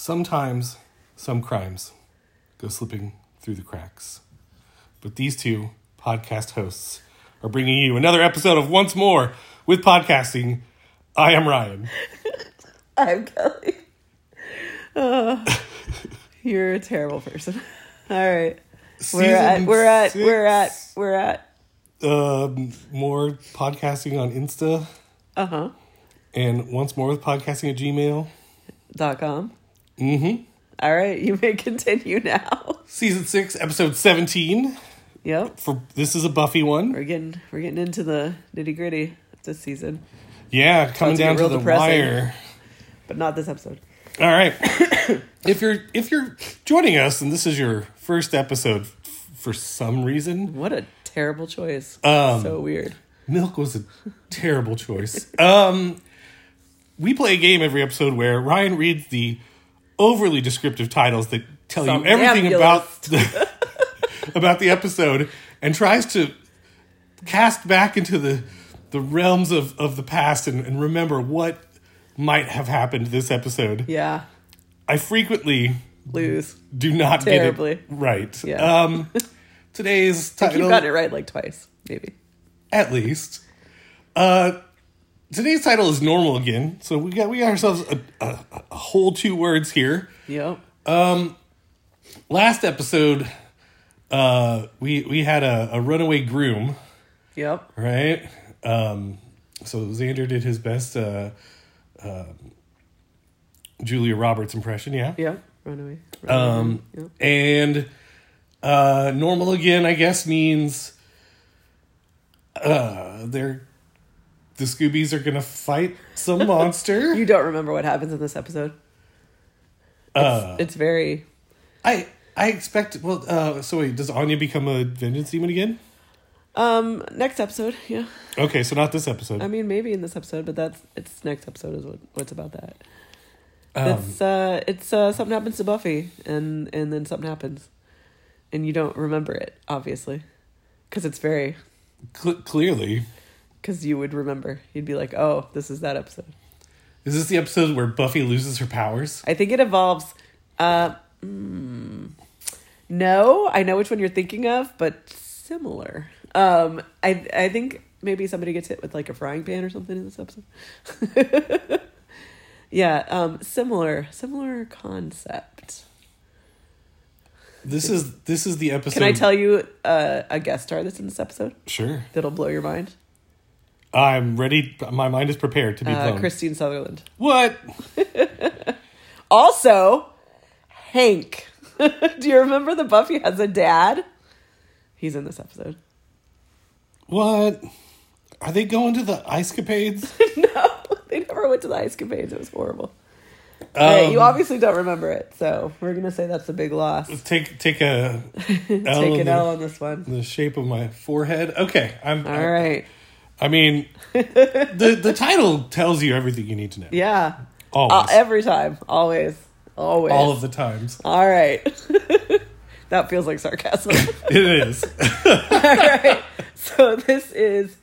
Sometimes some crimes go slipping through the cracks. But these two podcast hosts are bringing you another episode of Once More with Podcasting. I am Ryan. I'm Kelly. You're a terrible person. All right. We're at more podcasting on Insta. Uh-huh. And once more with podcasting at gmail.com. Mm-hmm. All right, you may continue now. Season 6, episode 17. Yep. This is a Buffy one. We're getting into the nitty-gritty this season. Yeah, coming down to the wire. But not this episode. All right. If you're joining us and this is your first episode for some reason. What a terrible choice. So weird. Milk was a terrible choice. We play a game every episode where Ryan reads the overly descriptive titles that tell you everything about the episode and tries to cast back into the realms of the past and remember what might have happened this episode. Yeah. I frequently lose. Do not terribly. Get it right. Yeah. Today's title. I think you've gotten it right like twice, maybe. At least. Today's title is normal again. So we got ourselves a whole 2 words here. Yep. Last episode, we had a runaway groom. Yep. Right? So Xander did his best Julia Roberts impression, yeah. Yeah, runaway. Yeah. And normal again, I guess, means the Scoobies are going to fight some monster. You don't remember what happens in this episode. It's very... I expect... Well, so wait, does Anya become a vengeance demon again? Next episode, yeah. Okay, so not this episode. I mean, maybe in this episode, but it's next episode is what's about that. It's something happens to Buffy, and then something happens, and you don't remember it, obviously, because it's very clearly. Because you would remember, you'd be like, "Oh, this is that episode." Is this the episode where Buffy loses her powers? I think it involves. No, I know which one you're thinking of, but similar. I think maybe somebody gets hit with like a frying pan or something in this episode. Yeah, similar concept. This is the episode. Can I tell you a guest star that's in this episode? Sure. That'll blow your mind. I'm ready. My mind is prepared to be blown. Christine Sutherland. What? Also, Hank. Do you remember the Buffy has a dad? He's in this episode. What? Are they going to the ice capades? No. They never went to the ice capades. It was horrible. You obviously don't remember it, so we're gonna say that's a big loss. Take a take an L on this one. The shape of my forehead. Okay, all right. I mean, the title tells you everything you need to know. Yeah, always, every time, always, all of the times. All right, that feels like sarcasm. It is. All right, so this is.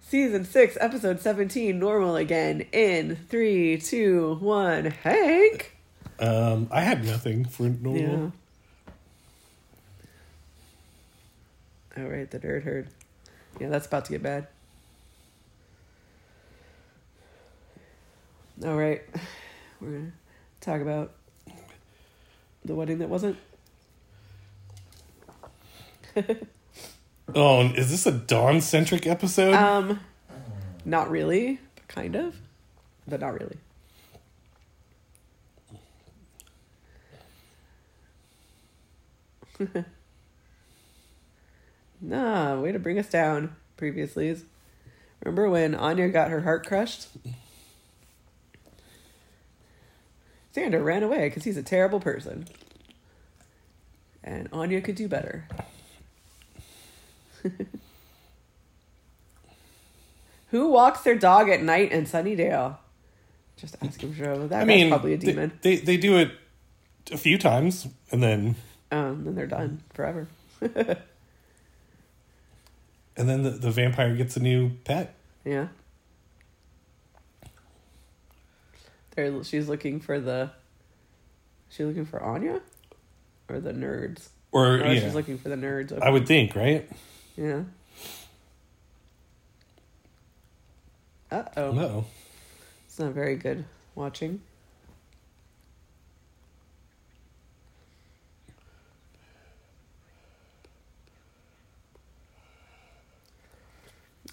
Season 6, episode 17, normal again, in 3, 2, 1, Hank! I had nothing for normal. Yeah. Oh, right, the nerd herd. Yeah, that's about to get bad. All right, we're going to talk about the wedding that wasn't. Oh, is this a Dawn-centric episode? Not really, but kind of, but not really. Nah, way to bring us down, previously. Remember when Anya got her heart crushed? Xander ran away because he's a terrible person. And Anya could do better. Who walks their dog at night in Sunnydale? Just ask him, Joe. That guy's probably a demon. They do it a few times and then they're done forever. And then the vampire gets a new pet. Yeah. She's looking for the Is she looking for Anya? Or the nerds? Or yeah. She's looking for the nerds. Okay. I would think, right? Yeah. Uh-oh. Uh-oh. It's not very good watching.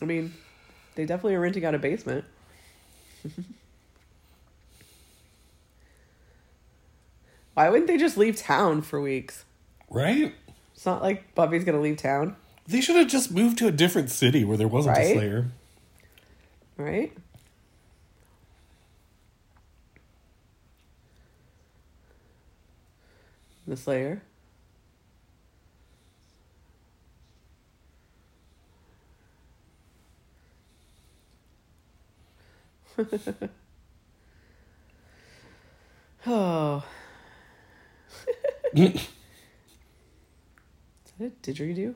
I mean, they definitely are renting out a basement. Why wouldn't they just leave town for weeks? Right? It's not like Buffy's going to leave town. They should have just moved to a different city where there wasn't a Slayer. Right? The Slayer. Oh. Is that a didgeridoo?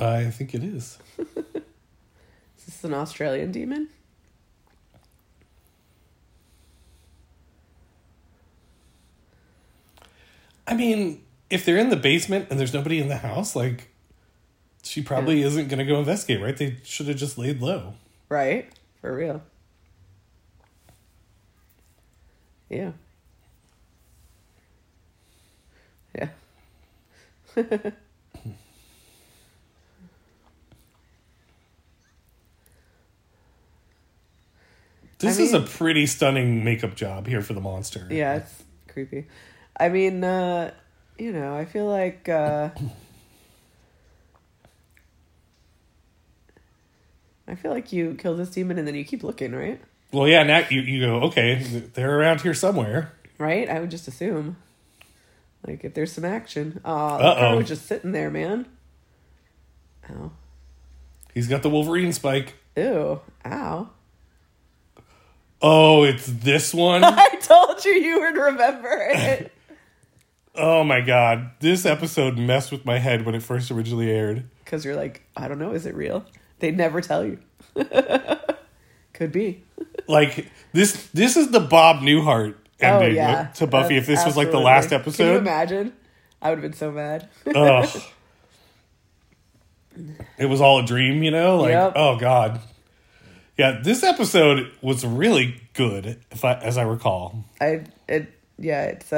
I think it is. Is this an Australian demon? I mean, if they're in the basement and there's nobody in the house, like, she probably isn't going to go investigate, right? They should have just laid low. Right? For real. Yeah. Yeah. This is a pretty stunning makeup job here for the monster. Yeah, it's creepy. I mean, you know, I feel like you kill this demon and then you keep looking, right? Well, yeah, now you go, okay, they're around here somewhere. Right? I would just assume. Like, if there's some action. I was just sitting there, man. Ow. He's got the Wolverine spike. Ew. Ow. Oh, it's this one? I told you would remember it. Oh, my God. This episode messed with my head when it first originally aired. Because you're like, I don't know, is it real? They never tell you. Could be. Like, this is the Bob Newhart ending to Buffy. If this was like the last episode. Can you imagine? I would have been so mad. Ugh. It was all a dream, you know? Like, Oh, God. Yeah, this episode was really good, as I recall. It's...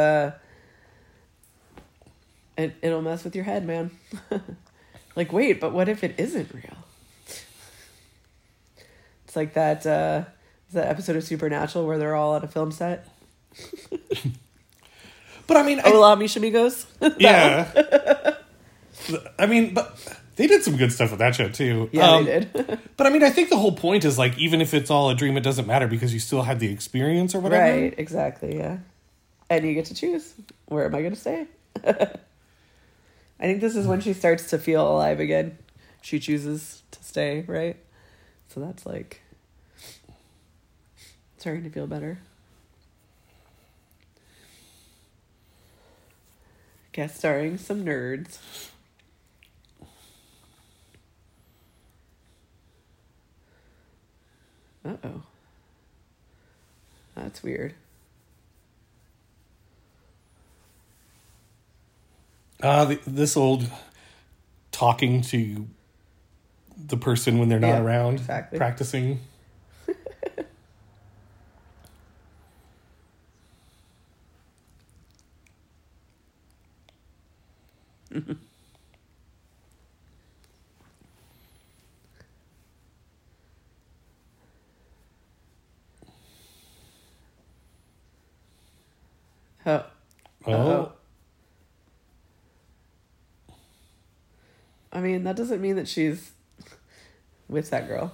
It'll mess with your head, man. Like, wait, but what if it isn't real? It's like that that episode of Supernatural where they're all on a film set. But I mean, hola, mis amigos. Yeah. I mean, but they did some good stuff with that show too. Yeah, they did. But I mean, I think the whole point is like, even if it's all a dream, it doesn't matter because you still had the experience or whatever. Right. Exactly. Yeah. And you get to choose. Where am I going to stay? I think this is when she starts to feel alive again. She chooses to stay. Right. So that's like. Starting to feel better. Guest starring some nerds. Uh-oh. That's weird. This old talking to the person when they're not around. Exactly. Practicing. Oh. I mean, that doesn't mean that she's with that girl.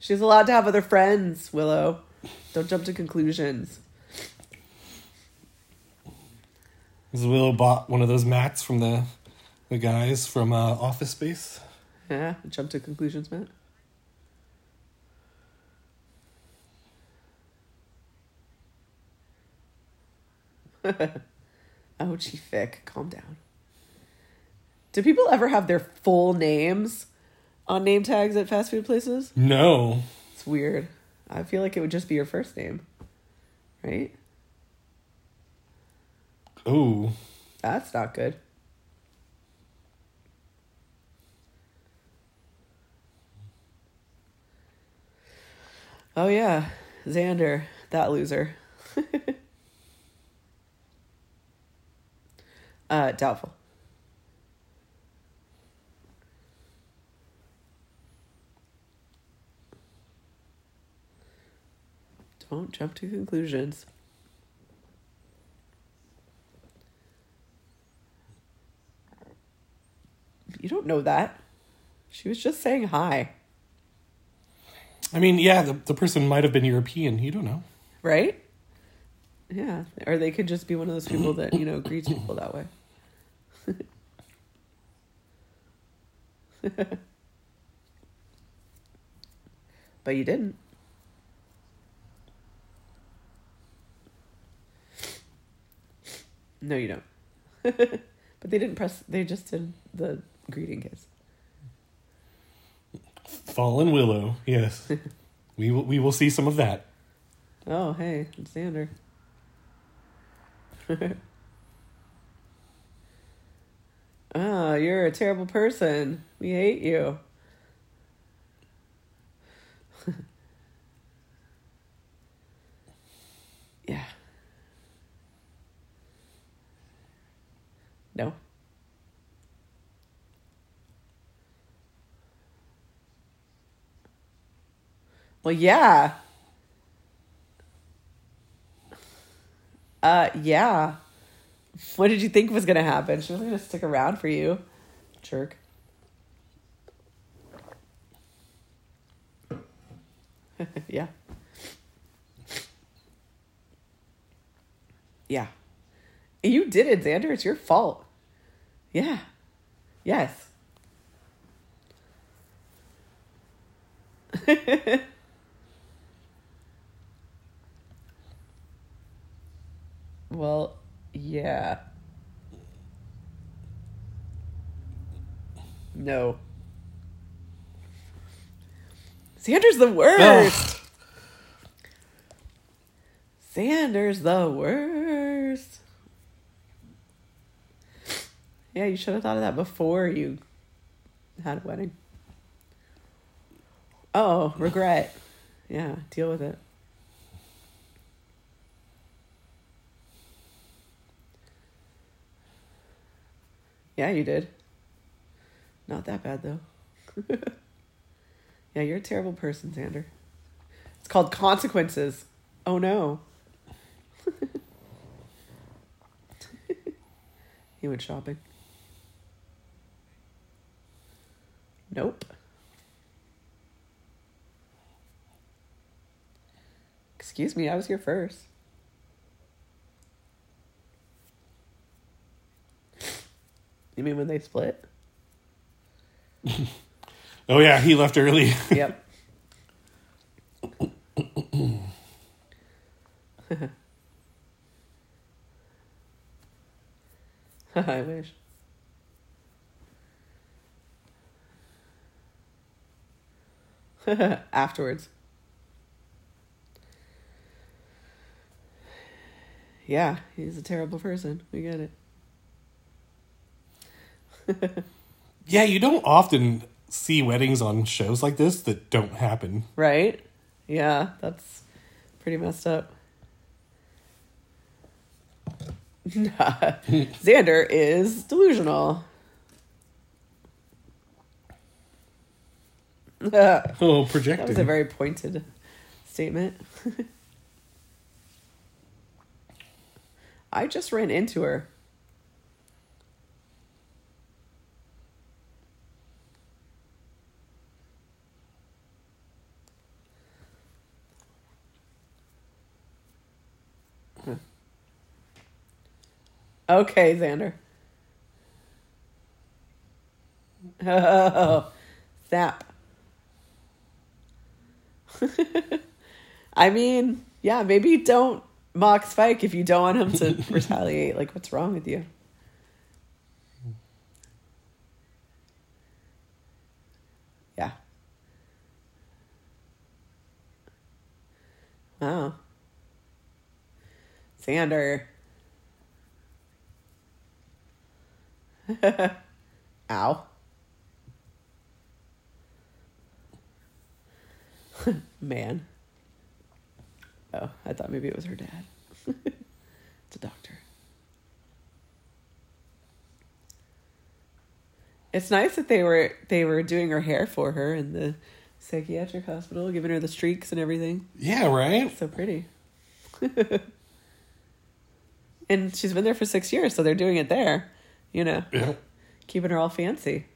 She's allowed to have other friends, Willow. Don't jump to conclusions. Because Willow bought one of those mats from the guys from Office Space. Yeah, jump to conclusions, Matt. Oh, gee, thick. Calm down. Do people ever have their full names on name tags at fast food places? No. It's weird. I feel like it would just be your first name, right? Ooh. That's not good. Oh, yeah. Xander, that loser. Doubtful. Don't jump to conclusions. You don't know that. She was just saying hi. I mean, yeah, the person might have been European. You don't know. Right? Yeah. Or they could just be one of those people that, you know, greets people that way. But you didn't. No, you don't. But they didn't press. They just did the greeting kiss. Fallen Willow, yes. We will see some of that. Oh, hey, it's Xander. Oh, you're a terrible person. We hate you. Yeah. No. Well, yeah. Yeah. What did you think was going to happen? She wasn't going to stick around for you. Jerk. Yeah. Yeah. You did it, Xander. It's your fault. Yeah. Yes. Well, yeah. No. Xander's the worst. Ugh. Xander's the worst. Yeah, you should have thought of that before you had a wedding. Oh, regret. Yeah, deal with it. Yeah, you did. Not that bad, though. Yeah, you're a terrible person, Xander. It's called consequences. Oh, no. He went shopping. Nope. Excuse me, I was here first. You mean when they split? Oh, yeah, he left early. Yep. I wish. Afterwards. Yeah, he's a terrible person. We get it. Yeah, you don't often see weddings on shows like this that don't happen. Right? Yeah, that's pretty messed up. Xander is delusional. Oh, projecting. That was a very pointed statement. I just ran into her. Okay, Xander. Oh, zap. I mean, yeah, maybe don't mock Spike if you don't want him to retaliate. Like, what's wrong with you? Yeah. Oh. Xander. Ow. Man. Oh, I thought maybe it was her dad. It's a doctor. It's nice that they were doing her hair for her in the psychiatric hospital, giving her the streaks and everything. Yeah, right? It's so pretty. And she's been there for 6 years, so they're doing it there. You know? Yeah. Keeping her all fancy.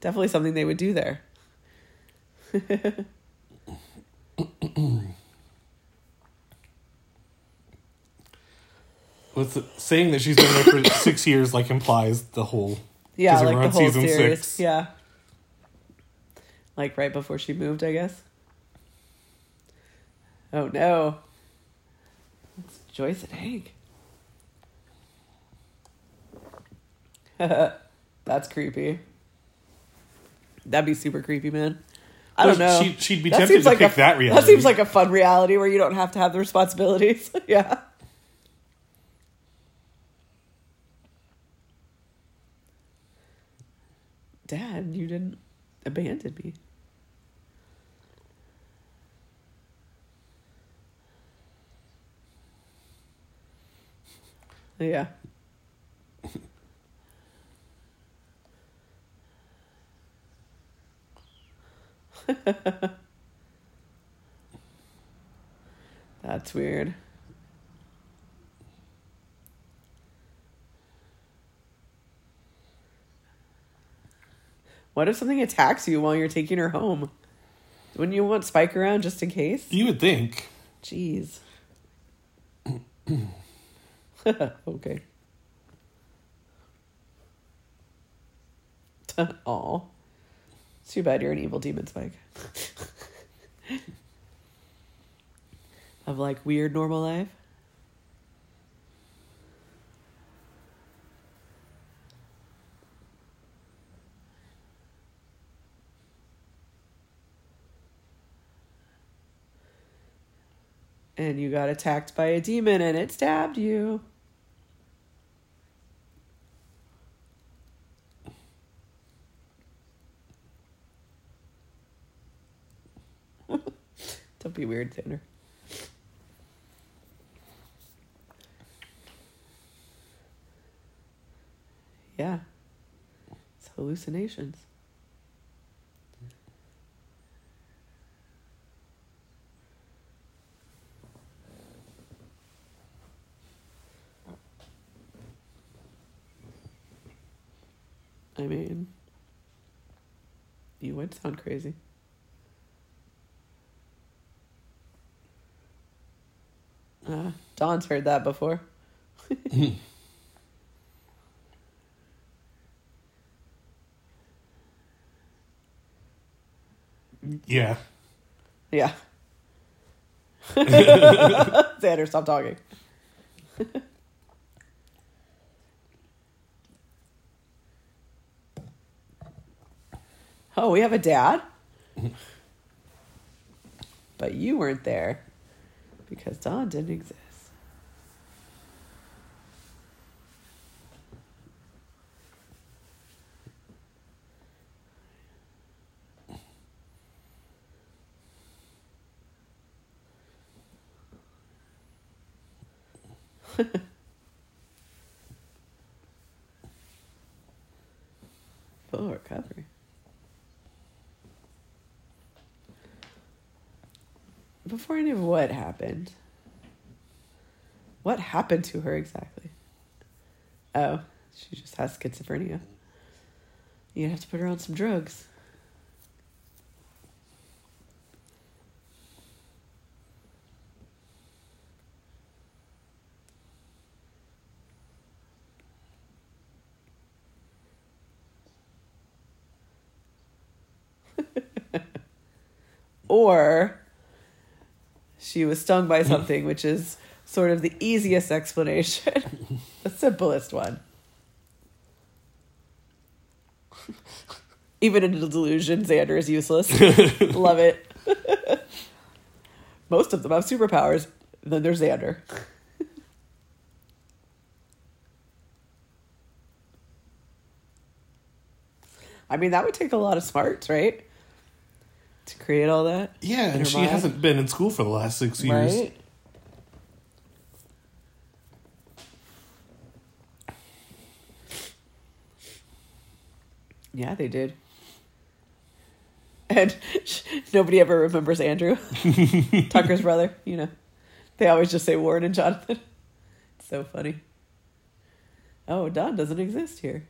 Definitely something they would do there. Saying that she's been there for 6 years like implies the whole... Yeah, like the whole series. 6. Yeah. Like right before she moved, I guess. Oh no. It's Joyce and Hank. That's creepy. That'd be super creepy, man. I don't know. She'd be tempted to pick that reality. That seems like a fun reality where you don't have to have the responsibilities. Yeah. Dad, you didn't abandon me. Yeah. That's weird. What if something attacks you while you're taking her home? Wouldn't you want Spike around just in case? You would think. Jeez. Okay. Aw. It's too bad you're an evil demon, Spike. Of like weird normal life. And you got attacked by a demon and it stabbed you. Don't be weird, Xander. Yeah. It's hallucinations. I mean, you would sound crazy. Dawn's heard that before. Yeah. Yeah. Xander, stop talking. Oh, we have a dad? But you weren't there because Dawn didn't exist. Full recovery. Before I knew what happened to her exactly. Oh, she just has schizophrenia. You'd have to put her on some drugs. Or she was stung by something, which is sort of the easiest explanation. The simplest one. Even in a delusion, Xander is useless. Love it. most of them have superpowers. And then there's Xander. I mean, that would take a lot of smarts, right? To create all that. Yeah, and she hasn't been in school for the last 6 years. Right? Yeah, they did. And nobody ever remembers Andrew. Tucker's brother, you know. They always just say Warren and Jonathan. It's so funny. Oh, Dawn doesn't exist here.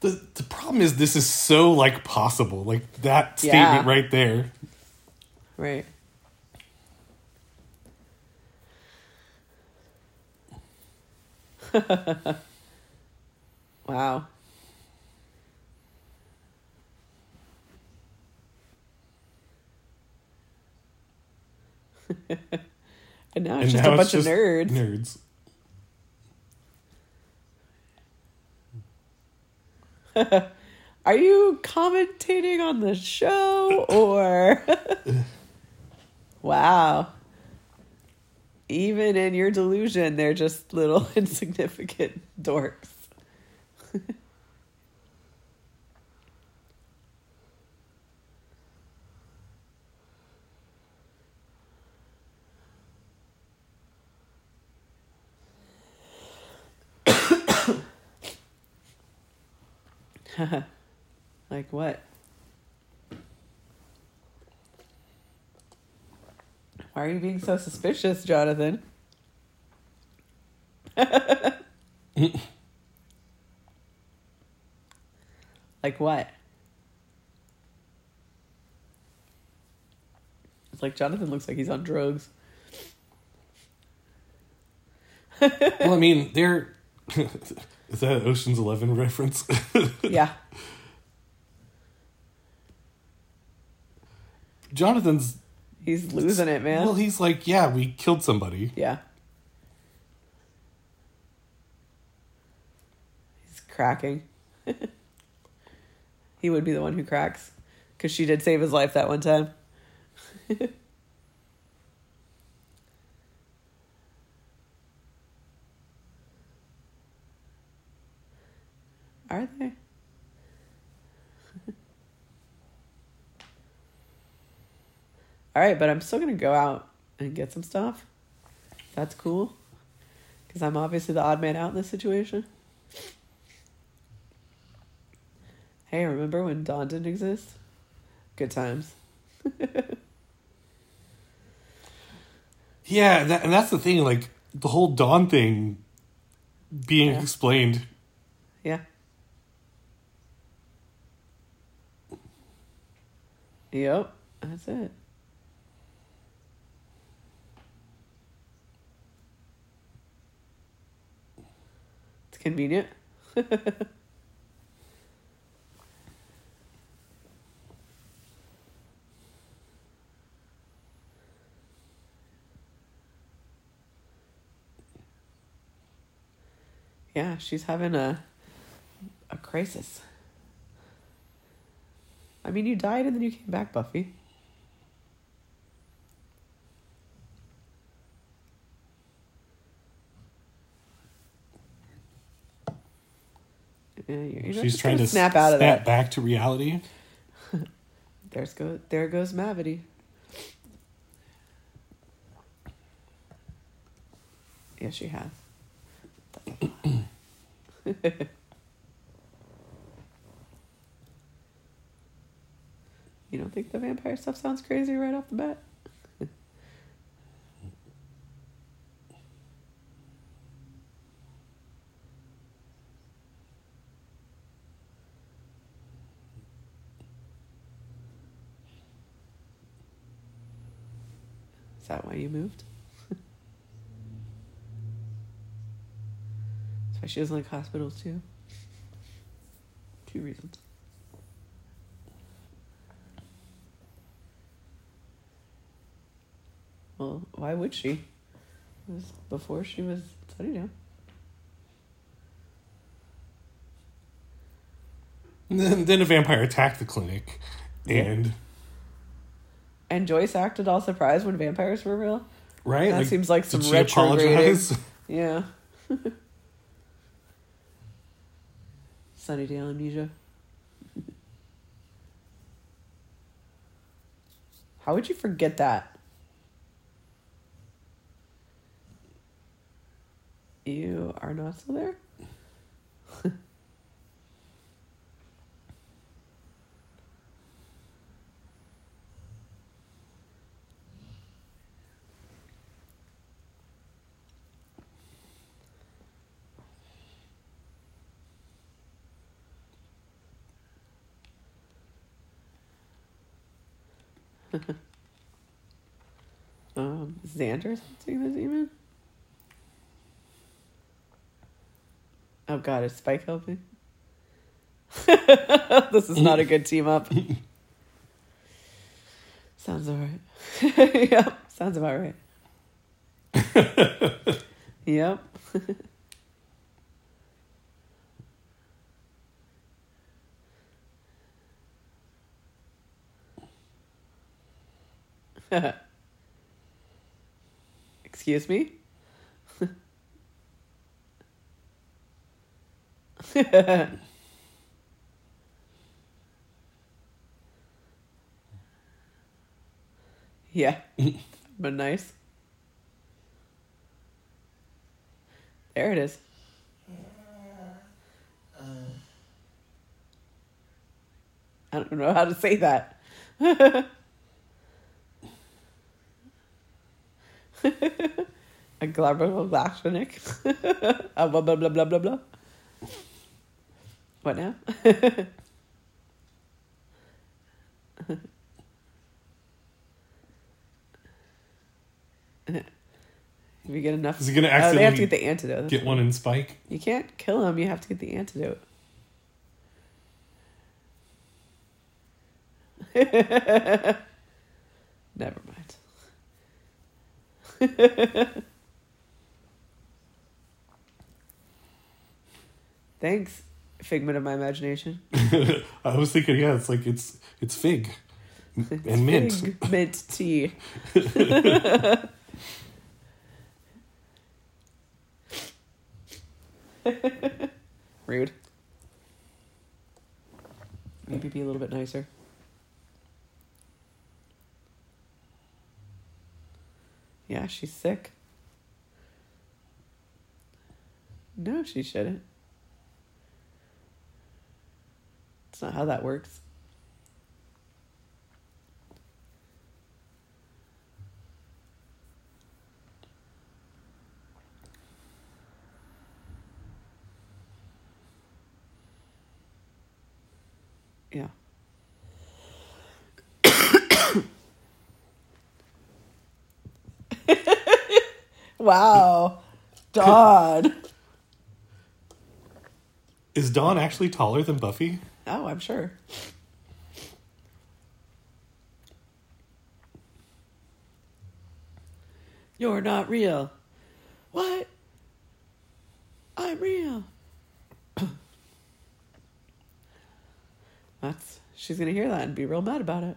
The problem is this is so, like, possible. Like, that statement right there. Right. Wow. And now it's just a bunch of nerds. Are you commentating on the show or wow, even in your delusion they're just little insignificant dorks. Like what? Why are you being so suspicious, Jonathan? Like what? It's like Jonathan looks like he's on drugs. Well, I mean, they're... Is that an Ocean's 11 reference? Yeah. Jonathan's... He's losing it, man. Well, he's like, yeah, we killed somebody. Yeah. He's cracking. He would be the one who cracks. Because she did save his life that one time. Are they? All right, but I'm still going to go out and get some stuff. That's cool. Because I'm obviously the odd man out in this situation. Hey, remember when Dawn didn't exist? Good times. Yeah, and that's the thing. Like, the whole Dawn thing being explained. Yeah. Yep, that's it. It's convenient. Yeah, she's having a crisis. I mean, you died and then you came back, Buffy. She's trying to snap back to reality. There goes Mavity. Yeah, she has. That's You don't think the vampire stuff sounds crazy right off the bat? Is that why you moved? That's why she doesn't like hospitals, too. 2 reasons. Well, why would she? It was before she was Sunnydale. Then a vampire attacked the clinic, and Joyce acted all surprised when vampires were real. Right? That seems like some retrograding. Yeah. Sunnydale amnesia. How would you forget that? You are not still there? Xander's hunting the demon? Oh god, is Spike helping? This is not a good team up. Sounds alright. Yep, sounds about right. Yep. Excuse me? Yeah. But nice. There it is. I don't know how to say that. A glabberglashnik. A blah, blah, blah, blah, blah, blah. What now? We get enough. Is he going to accidentally they have to get the antidote. Get one in Spike? You can't kill him. You have to get the antidote. Never mind. Thanks, figment of my imagination. I was thinking, yeah, it's like it's fig and it's mint. Fig, mint tea. Rude. Maybe be a little bit nicer. Yeah, she's sick. No, she shouldn't. That's not how that works. Yeah. Wow. Dawn. Is Dawn actually taller than Buffy? Oh, I'm sure. You're not real. What? I'm real. She's going to hear that and be real mad about it.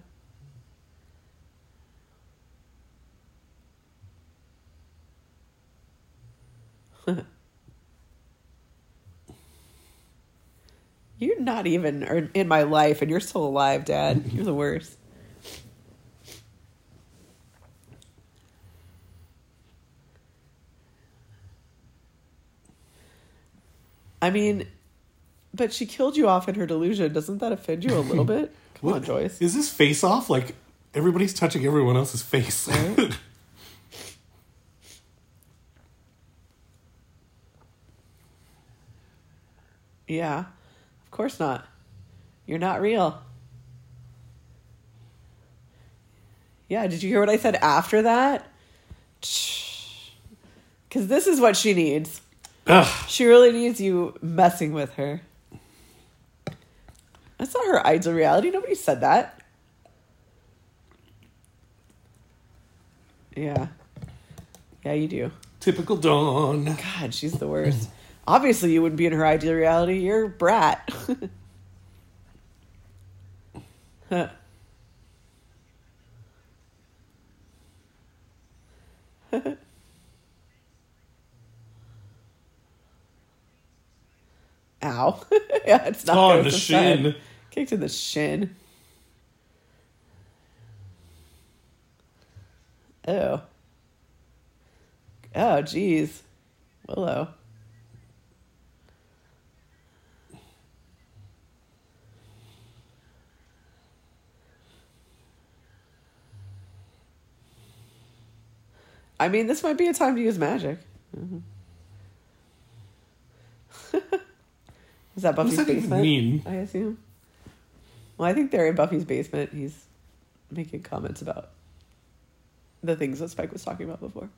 You're not even in my life, and you're still alive, Dad. You're the worst. I mean, but she killed you off in her delusion. Doesn't that offend you a little bit? Come on, Joyce. Is this face off? Like, everybody's touching everyone else's face. Right? Yeah, of course not. You're not real. Yeah, did you hear what I said after that? Because this is what she needs. Ugh. She really needs you messing with her. That's not her ideal reality. Nobody said that. Yeah. Yeah, you do. Typical Dawn. God, she's the worst. Obviously, you wouldn't be in her ideal reality. You're a brat. Ow. Yeah, it's not good. Oh, the shin. Side. Kicked in the shin. Oh. Oh, geez. Willow. I mean, this might be a time to use magic. Mm-hmm. Is that Buffy's basement? What does that mean? I assume. Well, I think they're in Buffy's basement. He's making comments about the things that Spike was talking about before.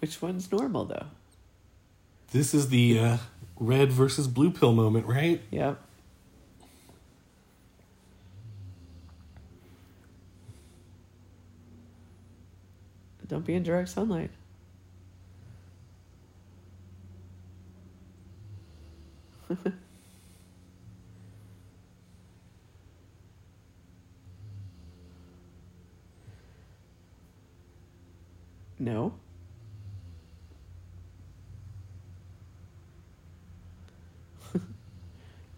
Which one's normal, though? This is the red versus blue pill moment, right? Yep. Don't be in direct sunlight. No.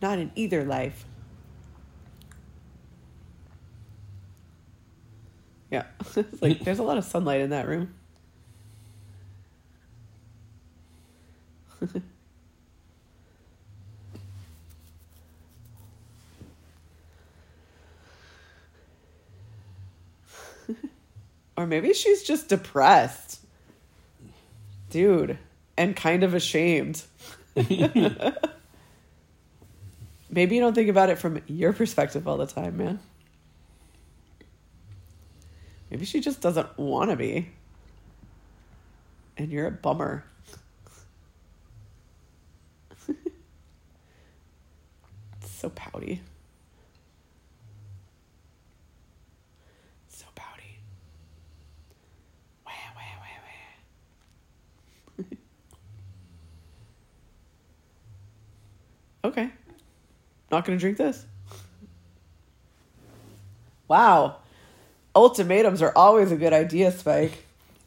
Not in either life. Yeah. It's like there's a lot of sunlight in that room. Or maybe she's just depressed. Dude. And kind of ashamed. Maybe you don't think about it from your perspective all the time, man. Maybe she just doesn't want to be. And you're a bummer. It's so pouty. So pouty. Wah, wah, wah, wah. Okay. Not gonna drink this. Wow. Ultimatums are always a good idea, Spike.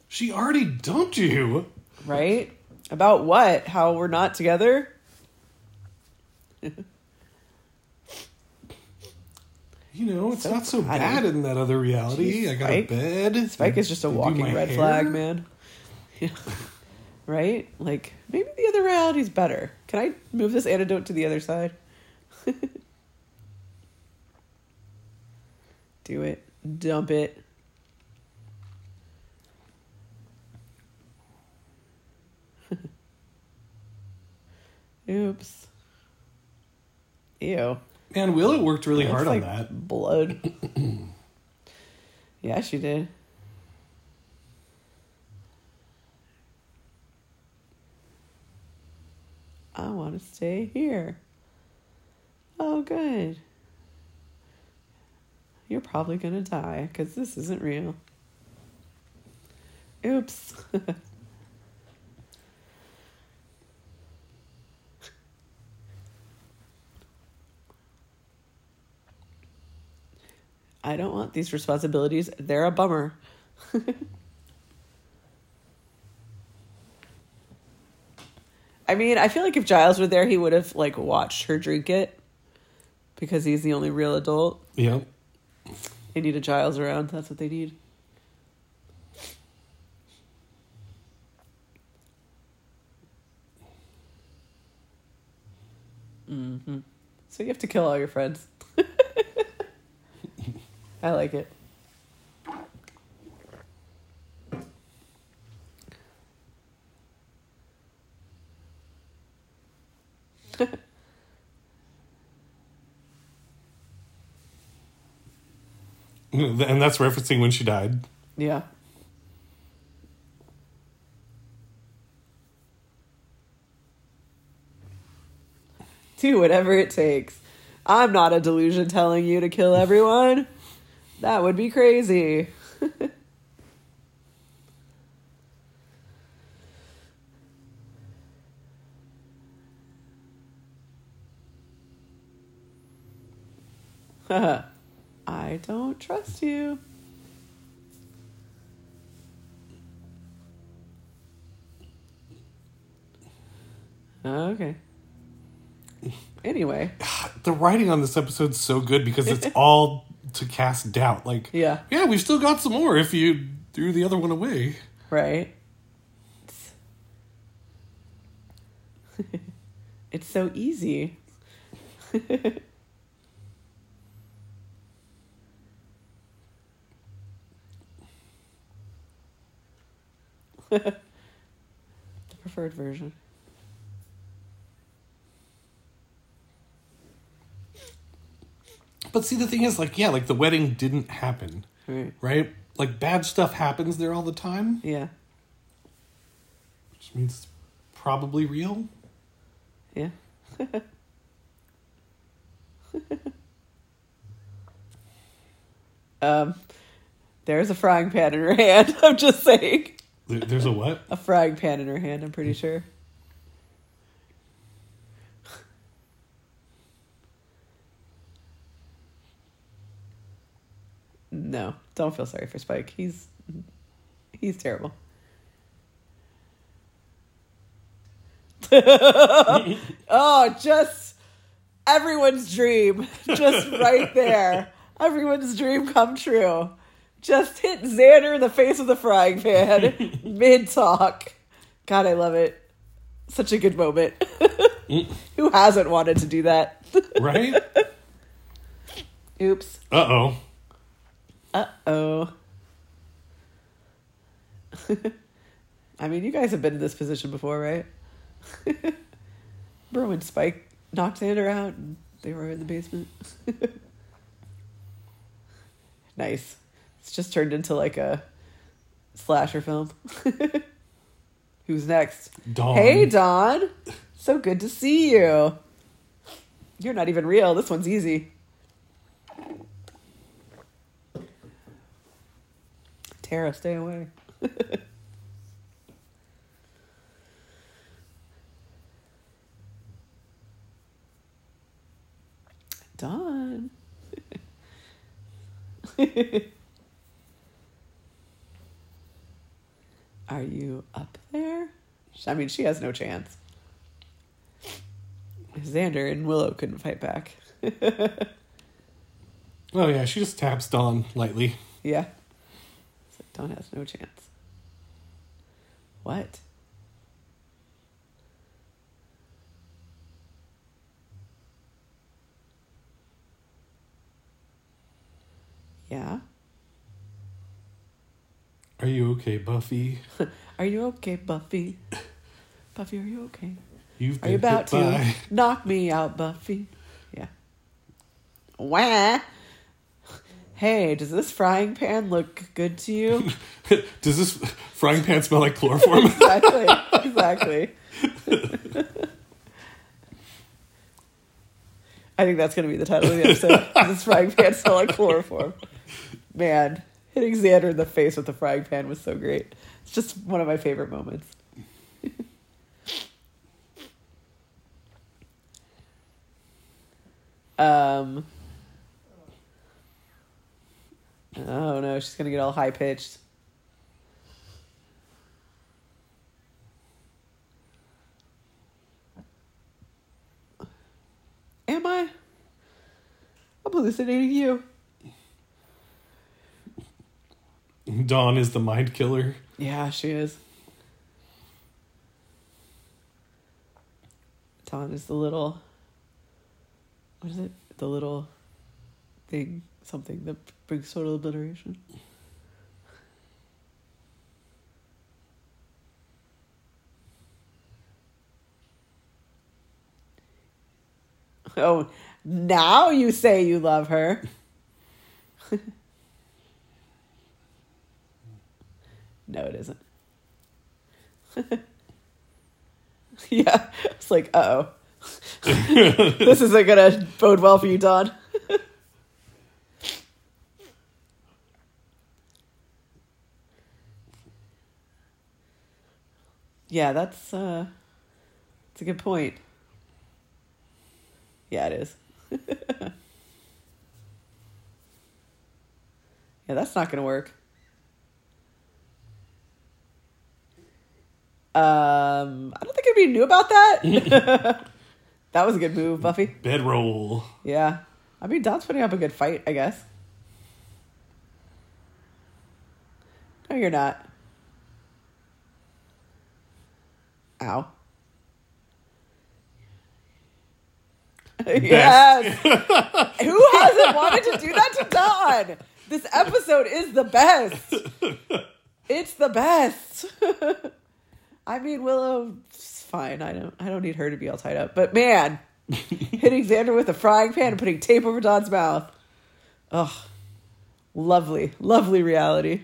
She already dumped you. Right? About what? How we're not together? You know, it's so not so bad in that other reality. Jeez, I got a bed. Spike is just a walking red flag, man. Yeah. Right? Like, maybe the other reality's better. Can I move this antidote to the other side? Do it. Dump it. Oops. Ew. Man, Willow worked really hard on that. Blood. Yeah, she did. I want to stay here. Oh, good. You're probably going to die because this isn't real. Oops. I don't want these responsibilities. They're a bummer. I mean, I feel like if Giles were there, he would have like watched her drink it because he's the only real adult. Yep. They need a Giles around. That's what they need. Mm-hmm. So you have to kill all your friends. I like it. And that's referencing when she died. Yeah. Do whatever it takes. I'm not a delusion telling you to kill everyone. That would be crazy. I don't trust you. Okay. Anyway. The writing on this episode's so good because it's all to cast doubt. Like, yeah, we've still got some more if you threw the other one away. Right. It's so easy. The preferred version. But see, the thing is, like the wedding didn't happen, right? Like, bad stuff happens there all the time. Yeah. Which means it's probably real. Yeah. There's a frying pan in her hand, I'm just saying. There's a what? A frying pan in her hand, I'm pretty sure. No, don't feel sorry for Spike. He's terrible. Oh, just everyone's dream. Just right there. Everyone's dream come true. Just hit Xander in the face with a frying pan. Mid-talk. God, I love it. Such a good moment. Who hasn't wanted to do that? Right? Oops. Uh-oh. I mean, you guys have been in this position before, right? Remember when Spike knocked Xander out and they were in the basement? Nice. It's just turned into like a slasher film. Who's next? Dawn. Hey, Dawn. So good to see you. You're not even real. This one's easy. Tara, stay away. Dawn. Are you up there? I mean, she has no chance. Xander and Willow couldn't fight back. Oh, yeah. She just taps Dawn lightly. Yeah. So Dawn has no chance. What? Yeah? Are you okay, Buffy? Are you okay, Buffy? Buffy, are you okay? You've been about to knock me out, Buffy? Yeah. Wah! Hey, does this frying pan look good to you? Does this frying pan smell like chloroform? Exactly. I think that's going to be the title of the episode. Does this frying pan smell like chloroform? Man. Hitting Xander in the face with the frying pan was so great. It's just one of my favorite moments. Oh no, she's gonna get all high pitched. Am I? I'm hallucinating you. Dawn is the mind killer. Yeah, she is. Dawn is the little... What is it? The little thing, something that brings total obliteration. Oh, now you say you love her. No, it isn't. Yeah. It's like, uh-oh. This isn't going to bode well for you, Dawn. Yeah, that's a good point. Yeah, it is. Yeah, that's not going to work. I don't think anybody knew about that. That was a good move, Buffy. Bedroll. Yeah. I mean, Dawn's putting up a good fight, I guess. No, you're not. Ow. Yes. Who hasn't wanted to do that to Dawn? This episode is the best. It's the best. I mean, Willow's fine. I don't need her to be all tied up. But man, hitting Xander with a frying pan and putting tape over Dawn's mouth. Oh, lovely, lovely reality.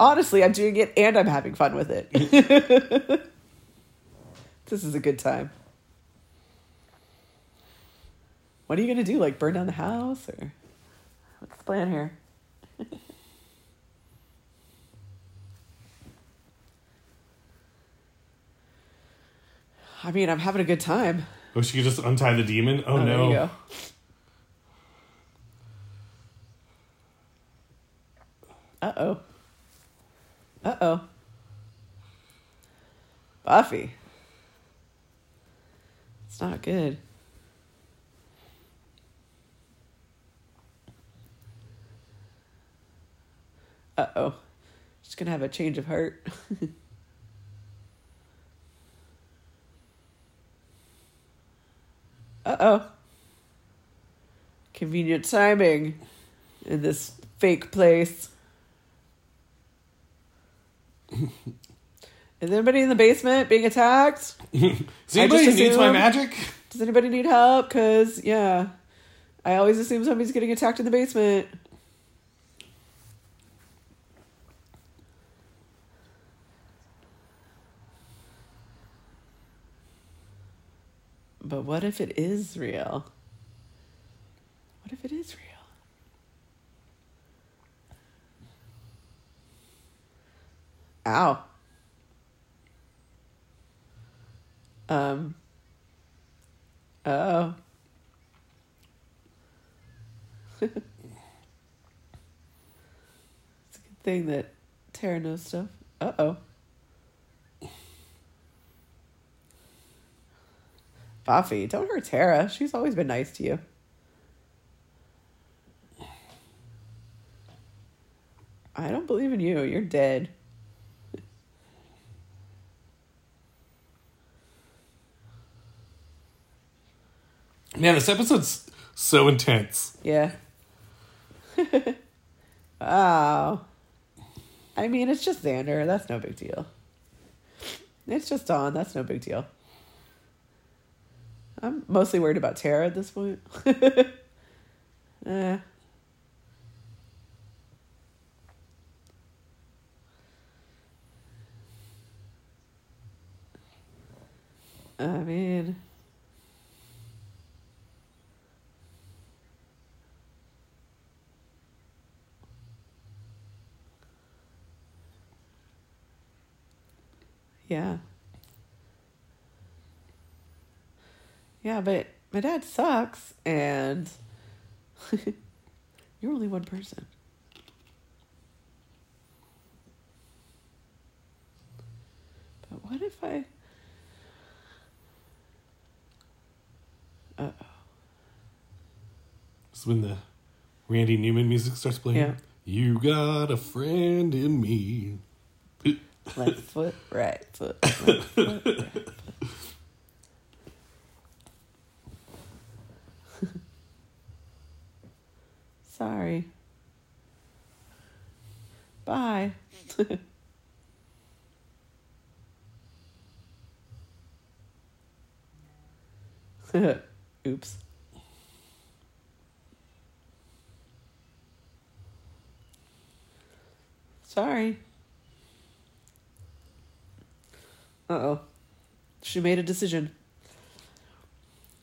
Honestly, I'm doing it and I'm having fun with it. This is a good time. What are you going to do? Like burn down the house? Or what's the plan here? I mean, I'm having a good time. Oh, she could just untie the demon? Oh, no. There you go. Uh-oh. Uh-oh. Buffy. It's not good. Uh-oh. She's going to have a change of heart. Uh-oh. Convenient timing in this fake place. Is anybody in the basement being attacked? Does anybody need my magic? Does anybody need help? Because, yeah, I always assume somebody's getting attacked in the basement. But what if it is real? What if it is real? Ow. Oh. It's a good thing that Tara knows stuff. Uh-oh. Buffy, don't hurt Tara. She's always been nice to you. I don't believe in you. You're dead. Man, this episode's so intense. Yeah. Wow. I mean, it's just Xander. That's no big deal. It's just Dawn. That's no big deal. I'm mostly worried about Tara at this point. I mean... Yeah. Yeah, but my dad sucks, and you're only one person. But what if I... Uh-oh. It's when the Randy Newman music starts playing. Yeah. You got a friend in me. Left foot, right foot, left foot, right foot. Sorry. Bye. Oops. Sorry. Uh-oh. She made a decision.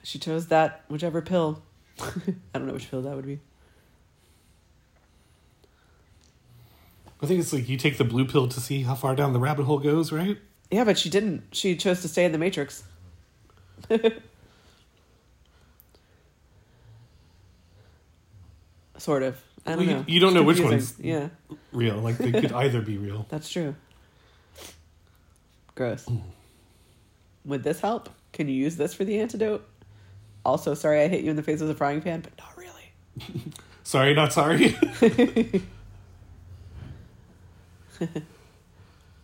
She chose that whichever pill. I don't know which pill that would be. I think it's like you take the blue pill to see how far down the rabbit hole goes, right? Yeah, but she didn't. She chose to stay in the Matrix. Sort of. I don't know. You don't know which one's real. Like, they could either be real. That's true. Gross. Would this help? Can you use this for the antidote? Also, sorry I hit you in the face with a frying pan, but not really. Sorry, not sorry.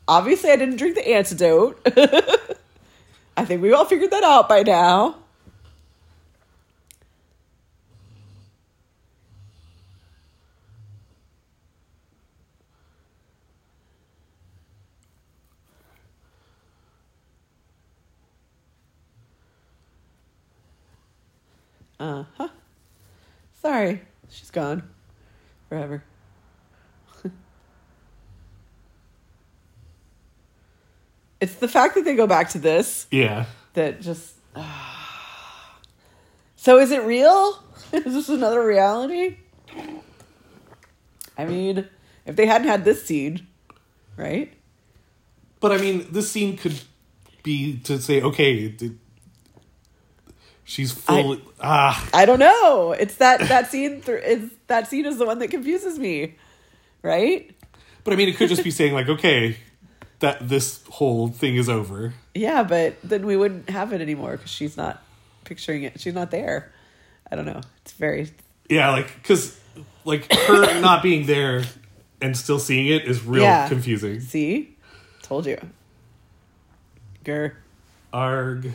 Obviously, I didn't drink the antidote. I think we all figured that out by now. Uh-huh. Sorry. She's gone. Forever. It's the fact that they go back to this. Yeah. That just... So is it real? Is this another reality? I mean, if they hadn't had this scene, right? But I mean, this scene could be to say, okay... She's full. I don't know. It's that scene. That scene is the one that confuses me, right? But I mean, it could just be saying like, okay, that this whole thing is over. Yeah, but then we wouldn't have it anymore because she's not picturing it. She's not there. I don't know. It's very. Yeah, like because like her not being there and still seeing it is real confusing. See, told you. Arg.